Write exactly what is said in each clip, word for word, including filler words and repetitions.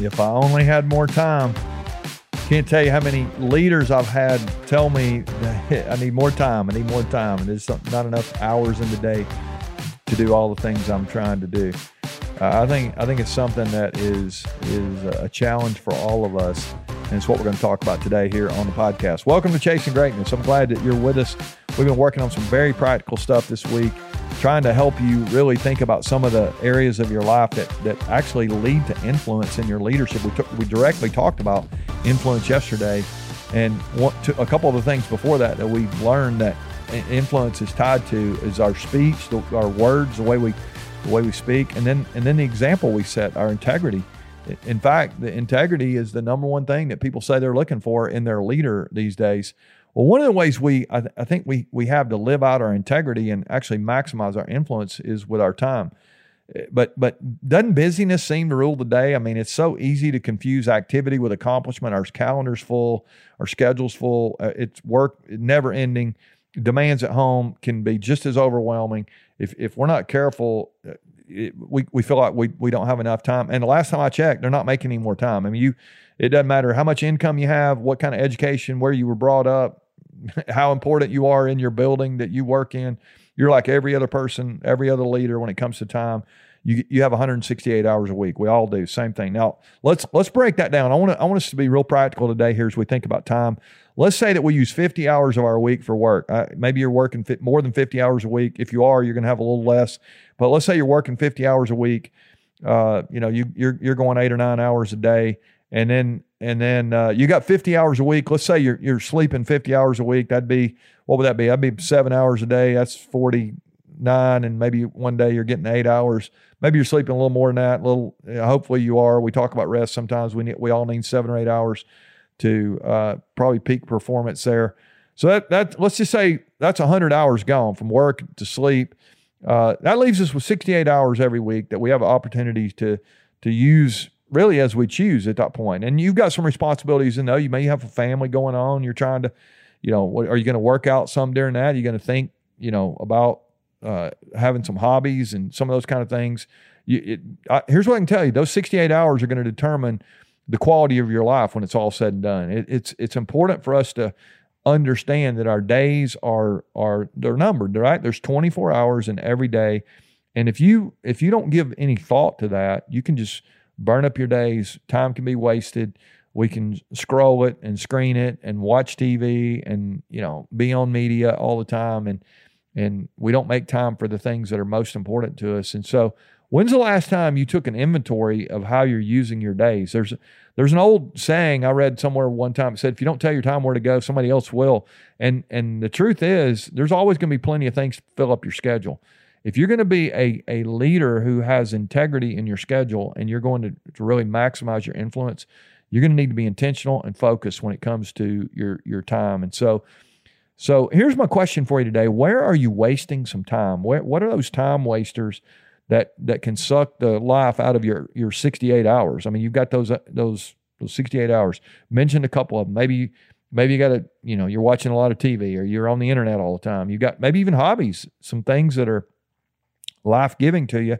If I only had more time. Can't tell you how many leaders I've had tell me that I need more time, I need more time, and there's not enough hours in the day to do all the things I'm trying to do. Uh, I think I think it's something that is is a challenge for all of us, and it's what we're going to talk about today here on the podcast. Welcome to Chasing Greatness. I'm glad that you're with us. We've been working on some very practical stuff this week, trying to help you really think about some of the areas of your life that that actually lead to influence in your leadership. We took, we directly talked about influence yesterday, and one, two, a couple of the things before that that we've learned that influence is tied to is our speech, the, our words, the way we. the way we speak, and then and then the example we set, our integrity. In fact, the integrity is the number one thing that people say they're looking for in their leader these days. Well, one of the ways we I, th- I think we we have to live out our integrity and actually maximize our influence is with our time. But but doesn't busyness seem to rule the day? I mean, it's so easy to confuse activity with accomplishment. Our calendar's full, our schedule's full. Uh, it's work never ending. Demands at home can be just as overwhelming. If if we're not careful, it, we we feel like we we don't have enough time. And the last time I checked, they're not making any more time. I mean, you it doesn't matter how much income you have, what kind of education, where you were brought up, how important you are in your building that you work in. You're like every other person, every other leader when it comes to time. You you have one hundred sixty-eight hours a week. We all do. Same thing. Now, let's let's break that down. I want to I want us to be real practical today here as we think about time. Let's say that we use fifty hours of our week for work. Uh, maybe you're working fit more than fifty hours a week. If you are, you're going to have a little less. But let's say you're working fifty hours a week. Uh, you know, you, you're you're going eight or nine hours a day, and then and then uh, you got fifty hours a week. Let's say you're you're sleeping fifty hours a week. That'd be what would that be? That'd be seven hours a day. That's forty-nine, and maybe one day you're getting eight hours. Maybe you're sleeping a little more than that. A little, you know, hopefully you are. We talk about rest sometimes. We need, we all need seven or eight hours to uh, probably peak performance there. So that, that let's just say that's one hundred hours gone from work to sleep. Uh, that leaves us with sixty-eight hours every week that we have opportunities to to use really as we choose at that point. And you've got some responsibilities in there. You may have a family going on. You're trying to, you know, what, are you going to work out some during that? Are you going to think, you know, about uh, having some hobbies and some of those kind of things? You, it, I, here's what I can tell you. Those sixty-eight hours are going to determine the quality of your life when it's all said and done. It, it's it's important for us to understand that our days are are they're numbered, right? There's twenty-four hours in every day, and if you if you don't give any thought to that, you can just burn up your days. Time can be wasted. We can scroll it and screen it and watch T V and, you know, be on media all the time, and and we don't make time for the things that are most important to us. And so, when's the last time you took an inventory of how you're using your days? There's there's an old saying I read somewhere one time. It said, if you don't tell your time where to go, somebody else will. And and the truth is, there's always going to be plenty of things to fill up your schedule. If you're going to be a, a leader who has integrity in your schedule and you're going to, to really maximize your influence, you're going to need to be intentional and focused when it comes to your, your time. And so, so here's my question for you today. Where are you wasting some time? Where, what are those time wasters that that can suck the life out of your your sixty-eight hours? I mean, you've got those those those sixty-eight hours. Mentioned a couple of them. Maybe maybe you got to, you know, you're watching a lot of T V or you're on the internet all the time. You got maybe even hobbies, some things that are life-giving to you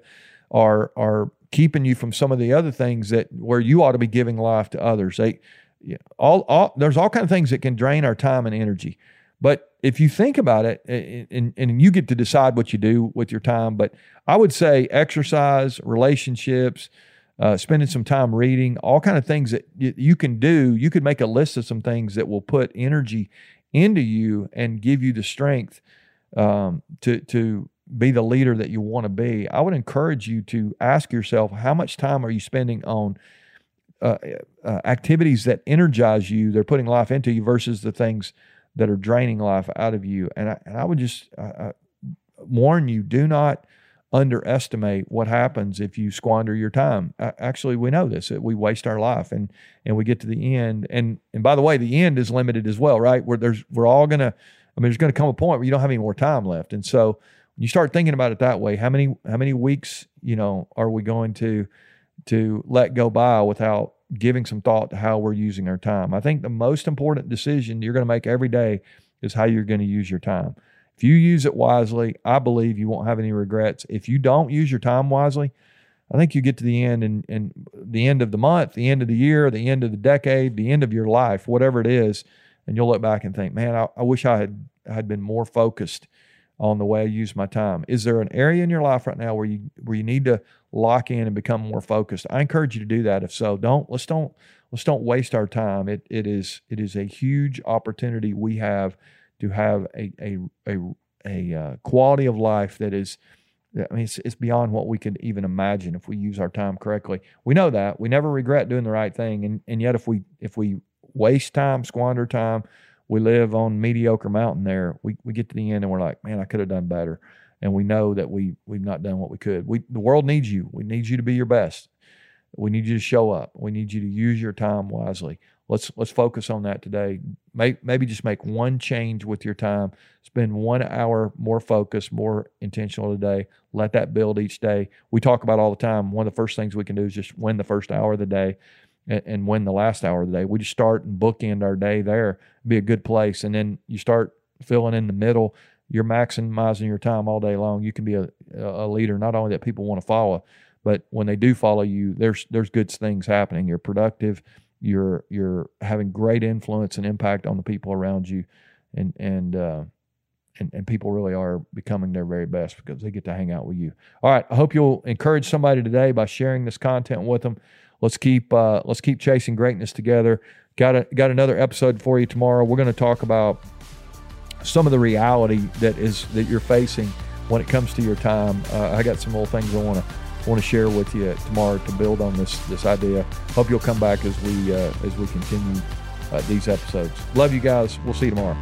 are are keeping you from some of the other things that where you ought to be giving life to others. They all, all there's all kinds of things that can drain our time and energy. But if you think about it, and, and you get to decide what you do with your time, but I would say exercise, relationships, uh, spending some time reading, all kind of things that y- you can do. You could make a list of some things that will put energy into you and give you the strength um, to to be the leader that you want to be. I would encourage you to ask yourself, how much time are you spending on uh, uh, activities that energize you, they're putting life into you, versus the things that are draining life out of you. And I, and I would just uh, warn you, do not underestimate what happens if you squander your time. I, actually, we know this. We waste our life and and we get to the end. And and by the way, the end is limited as well, right? Where there's we're all going to, I mean, there's going to come a point where you don't have any more time left. And so when you start thinking about it that way, how many how many weeks, you know, are we going to to let go by without giving some thought to how we're using our time? I think the most important decision you're going to make every day is how you're going to use your time. If you use it wisely, I believe you won't have any regrets. If you don't use your time wisely, I think you get to the end and, and the end of the month, the end of the year, the end of the decade, the end of your life, whatever it is, and you'll look back and think, man, I, I wish I had, I had been more focused on the way I use my time. Is there an area in your life right now where you where you need to lock in and become more focused? I encourage you to do that. If so, don't let's don't let's don't waste our time. It it is it is a huge opportunity we have to have a a a, a uh, quality of life that is, I mean, it's, it's beyond what we could even imagine if we use our time correctly. We know that we never regret doing the right thing, and and yet if we if we waste time, squander time, we live on mediocre mountain there. We we get to the end and we're like, man, I could have done better. And we know that we we've not done what we could. We the world needs you. We need you to be your best. We need you to show up. We need you to use your time wisely. Let's let's focus on that today. Maybe, maybe just make one change with your time. Spend one hour more focused, more intentional today. Let that build each day. We talk about all the time. One of the first things we can do is just win the first hour of the day and when the last hour of the day. We just start and bookend our day there. It'd be a good place. And then you start filling in the middle. You're maximizing your time all day long. You can be a, a leader, not only that people want to follow, but when they do follow you, there's there's good things happening. You're productive. You're you're having great influence and impact on the people around you. And and uh, and, and people really are becoming their very best because they get to hang out with you. All right, I hope you'll encourage somebody today by sharing this content with them. Let's keep uh, let's keep chasing greatness together. Got a, got another episode for you tomorrow. We're going to talk about some of the reality that is that you're facing when it comes to your time. Uh, I got some little things I want to want to share with you tomorrow to build on this this idea. Hope you'll come back as we uh, as we continue uh, these episodes. Love you guys. We'll see you tomorrow.